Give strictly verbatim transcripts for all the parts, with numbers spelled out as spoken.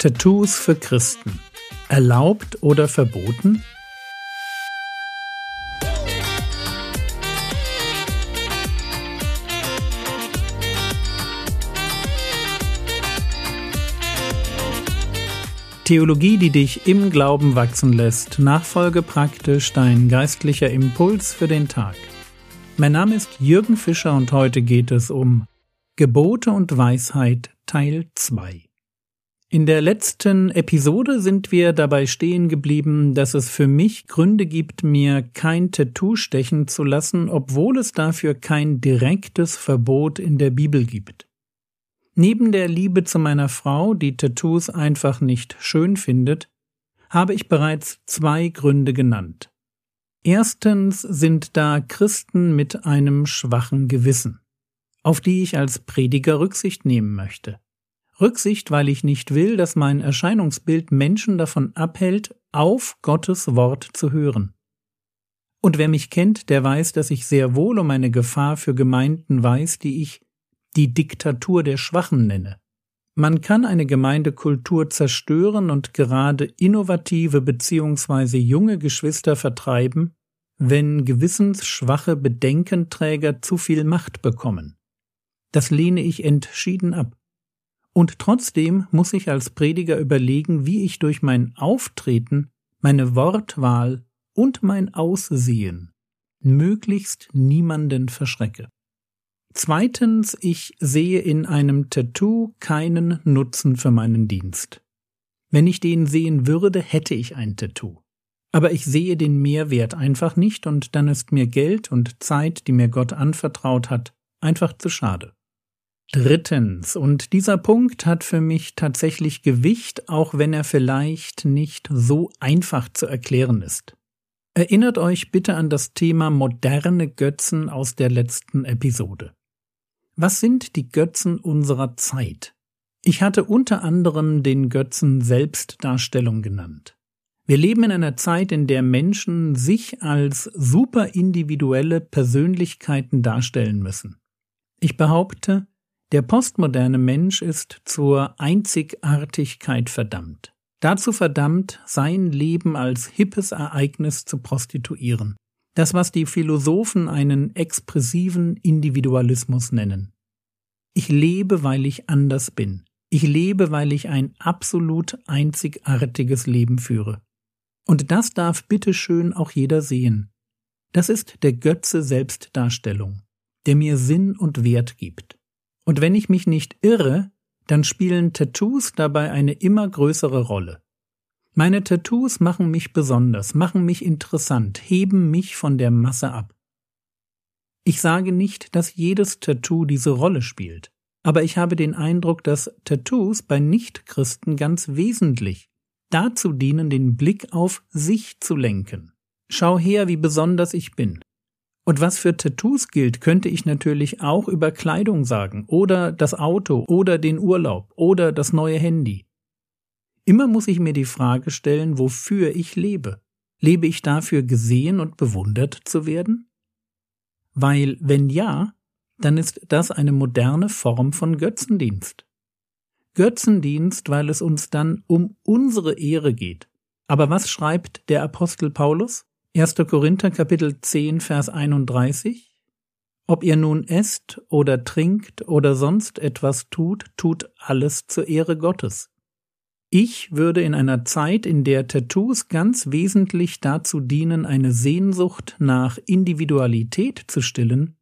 Tattoos für Christen. Erlaubt oder verboten? Theologie, die dich im Glauben wachsen lässt. Nachfolge praktisch, dein geistlicher Impuls für den Tag. Mein Name ist Jürgen Fischer und heute geht es um Gebote und Weisheit Teil zwei. In der letzten Episode sind wir dabei stehen geblieben, dass es für mich Gründe gibt, mir kein Tattoo stechen zu lassen, obwohl es dafür kein direktes Verbot in der Bibel gibt. Neben der Liebe zu meiner Frau, die Tattoos einfach nicht schön findet, habe ich bereits zwei Gründe genannt. Erstens sind da Christen mit einem schwachen Gewissen, auf die ich als Prediger Rücksicht nehmen möchte. Rücksicht, weil ich nicht will, dass mein Erscheinungsbild Menschen davon abhält, auf Gottes Wort zu hören. Und wer mich kennt, der weiß, dass ich sehr wohl um eine Gefahr für Gemeinden weiß, die ich die Diktatur der Schwachen nenne. Man kann eine Gemeindekultur zerstören und gerade innovative bzw. junge Geschwister vertreiben, wenn gewissensschwache Bedenkenträger zu viel Macht bekommen. Das lehne ich entschieden ab. Und trotzdem muss ich als Prediger überlegen, wie ich durch mein Auftreten, meine Wortwahl und mein Aussehen möglichst niemanden verschrecke. Zweitens, ich sehe in einem Tattoo keinen Nutzen für meinen Dienst. Wenn ich den sehen würde, hätte ich ein Tattoo. Aber ich sehe den Mehrwert einfach nicht und dann ist mir Geld und Zeit, die mir Gott anvertraut hat, einfach zu schade. Drittens, und dieser Punkt hat für mich tatsächlich Gewicht, auch wenn er vielleicht nicht so einfach zu erklären ist. Erinnert euch bitte an das Thema moderne Götzen aus der letzten Episode. Was sind die Götzen unserer Zeit? Ich hatte unter anderem den Götzen Selbstdarstellung genannt. Wir leben in einer Zeit, in der Menschen sich als superindividuelle Persönlichkeiten darstellen müssen. Ich behaupte, der postmoderne Mensch ist zur Einzigartigkeit verdammt. Dazu verdammt, sein Leben als hippes Ereignis zu prostituieren. Das, was die Philosophen einen expressiven Individualismus nennen. Ich lebe, weil ich anders bin. Ich lebe, weil ich ein absolut einzigartiges Leben führe. Und das darf bitteschön auch jeder sehen. Das ist der Götze Selbstdarstellung, der mir Sinn und Wert gibt. Und wenn ich mich nicht irre, dann spielen Tattoos dabei eine immer größere Rolle. Meine Tattoos machen mich besonders, machen mich interessant, heben mich von der Masse ab. Ich sage nicht, dass jedes Tattoo diese Rolle spielt, aber ich habe den Eindruck, dass Tattoos bei Nichtchristen ganz wesentlich dazu dienen, den Blick auf sich zu lenken. Schau her, wie besonders ich bin. Und was für Tattoos gilt, könnte ich natürlich auch über Kleidung sagen oder das Auto oder den Urlaub oder das neue Handy. Immer muss ich mir die Frage stellen, wofür ich lebe. Lebe ich dafür, gesehen und bewundert zu werden? Weil, wenn ja, dann ist das eine moderne Form von Götzendienst. Götzendienst, weil es uns dann um unsere Ehre geht. Aber was schreibt der Apostel Paulus? erster Korinther Kapitel zehn, Vers einunddreißig: Ob ihr nun esst oder trinkt oder sonst etwas tut, tut alles zur Ehre Gottes. Ich würde in einer Zeit, in der Tattoos ganz wesentlich dazu dienen, eine Sehnsucht nach Individualität zu stillen,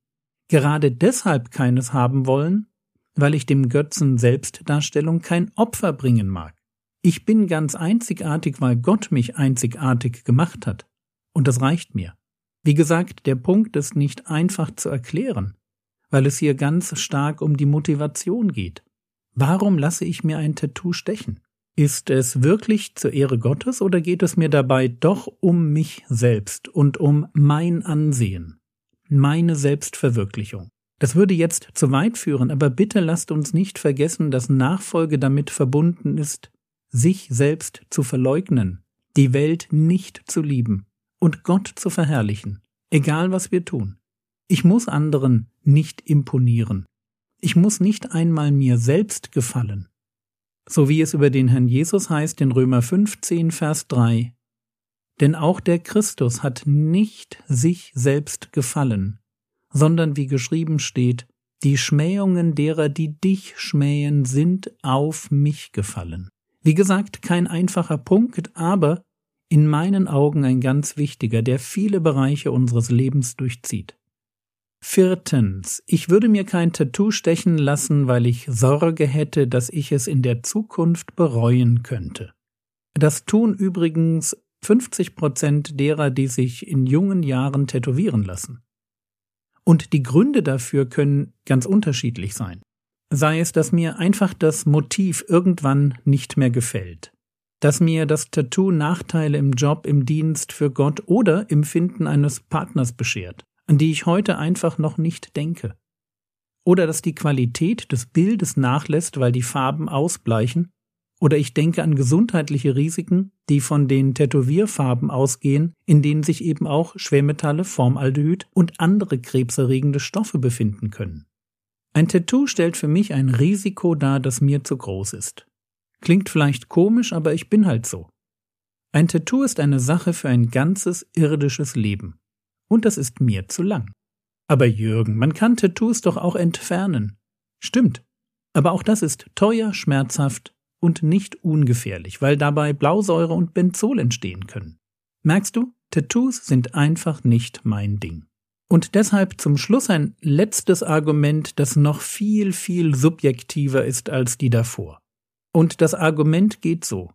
gerade deshalb keines haben wollen, weil ich dem Götzen Selbstdarstellung kein Opfer bringen mag. Ich bin ganz einzigartig, weil Gott mich einzigartig gemacht hat. Und das reicht mir. Wie gesagt, der Punkt ist nicht einfach zu erklären, weil es hier ganz stark um die Motivation geht. Warum lasse ich mir ein Tattoo stechen? Ist es wirklich zur Ehre Gottes oder geht es mir dabei doch um mich selbst und um mein Ansehen, meine Selbstverwirklichung? Das würde jetzt zu weit führen, aber bitte lasst uns nicht vergessen, dass Nachfolge damit verbunden ist, sich selbst zu verleugnen, die Welt nicht zu lieben und Gott zu verherrlichen, egal was wir tun. Ich muss anderen nicht imponieren. Ich muss nicht einmal mir selbst gefallen. so wie es über den Herrn Jesus heißt in Römer fünfzehn, Vers drei. Denn auch der Christus hat nicht sich selbst gefallen, sondern wie geschrieben steht, die Schmähungen derer, die dich schmähen, sind auf mich gefallen. Wie gesagt, kein einfacher Punkt, aber in meinen Augen ein ganz wichtiger, der viele Bereiche unseres Lebens durchzieht. Viertens, ich würde mir kein Tattoo stechen lassen, weil ich Sorge hätte, dass ich es in der Zukunft bereuen könnte. Das tun übrigens fünfzig Prozent derer, die sich in jungen Jahren tätowieren lassen. Und die Gründe dafür können ganz unterschiedlich sein. Sei es, dass mir einfach das Motiv irgendwann nicht mehr gefällt, dass mir das Tattoo Nachteile im Job, im Dienst für Gott oder im Finden eines Partners beschert, an die ich heute einfach noch nicht denke. Oder dass die Qualität des Bildes nachlässt, weil die Farben ausbleichen. Oder ich denke an gesundheitliche Risiken, die von den Tätowierfarben ausgehen, in denen sich eben auch Schwermetalle, Formaldehyd und andere krebserregende Stoffe befinden können. Ein Tattoo stellt für mich ein Risiko dar, das mir zu groß ist. Klingt vielleicht komisch, aber ich bin halt so. Ein Tattoo ist eine Sache für ein ganzes irdisches Leben. Und das ist mir zu lang. Aber Jürgen, man kann Tattoos doch auch entfernen. Stimmt. Aber auch das ist teuer, schmerzhaft und nicht ungefährlich, weil dabei Blausäure und Benzol entstehen können. Merkst du, Tattoos sind einfach nicht mein Ding. Und deshalb zum Schluss ein letztes Argument, das noch viel, viel subjektiver ist als die davor. Und das Argument geht so: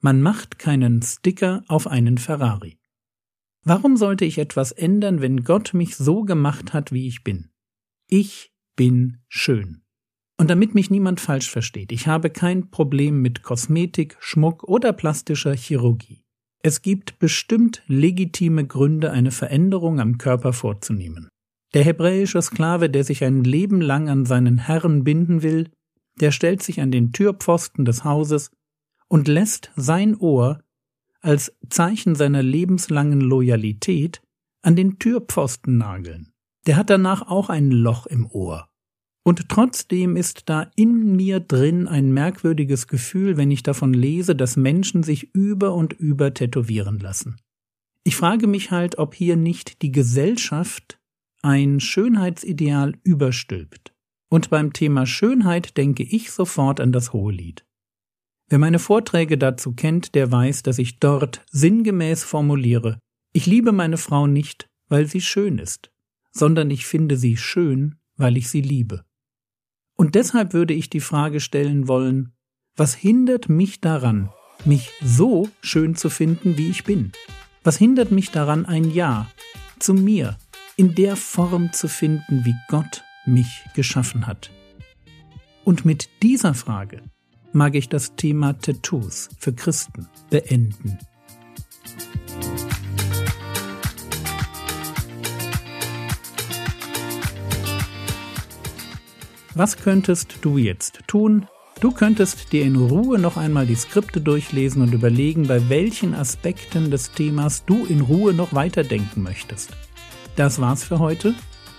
Man macht keinen Sticker auf einen Ferrari. Warum sollte ich etwas ändern, wenn Gott mich so gemacht hat, wie ich bin? Ich bin schön. Und damit mich niemand falsch versteht, ich habe kein Problem mit Kosmetik, Schmuck oder plastischer Chirurgie. Es gibt bestimmt legitime Gründe, eine Veränderung am Körper vorzunehmen. Der hebräische Sklave, der sich ein Leben lang an seinen Herrn binden will, der stellt sich an den Türpfosten des Hauses und lässt sein Ohr als Zeichen seiner lebenslangen Loyalität an den Türpfosten nageln. Der hat danach auch ein Loch im Ohr. Und trotzdem ist da in mir drin ein merkwürdiges Gefühl, wenn ich davon lese, dass Menschen sich über und über tätowieren lassen. Ich frage mich halt, ob hier nicht die Gesellschaft ein Schönheitsideal überstülpt. Und beim Thema Schönheit denke ich sofort an das Hohelied. Wer meine Vorträge dazu kennt, der weiß, dass ich dort sinngemäß formuliere: Ich liebe meine Frau nicht, weil sie schön ist, sondern ich finde sie schön, weil ich sie liebe. Und deshalb würde ich die Frage stellen wollen: Was hindert mich daran, mich so schön zu finden, wie ich bin? Was hindert mich daran, ein Ja zu mir in der Form zu finden, wie Gott mich geschaffen hat? Und mit dieser Frage mag ich das Thema Tattoos für Christen beenden. Was könntest du jetzt tun? Du könntest dir in Ruhe noch einmal die Skripte durchlesen und überlegen, bei welchen Aspekten des Themas du in Ruhe noch weiterdenken möchtest. Das war's für heute.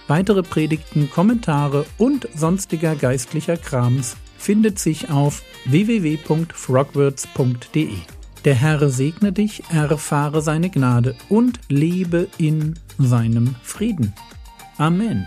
Weitere Predigten, Kommentare und sonstiger geistlicher Krams findet sich auf w w w punkt frogwords punkt d e. Der Herr segne dich, erfahre seine Gnade und lebe in seinem Frieden. Amen.